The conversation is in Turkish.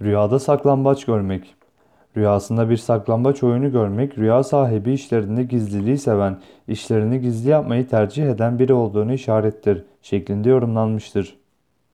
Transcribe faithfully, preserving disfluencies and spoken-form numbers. Rüyada saklambaç görmek. Rüyasında bir saklambaç oyunu görmek, rüya sahibi işlerinde gizliliği seven, işlerini gizli yapmayı tercih eden biri olduğunu işarettir şeklinde yorumlanmıştır.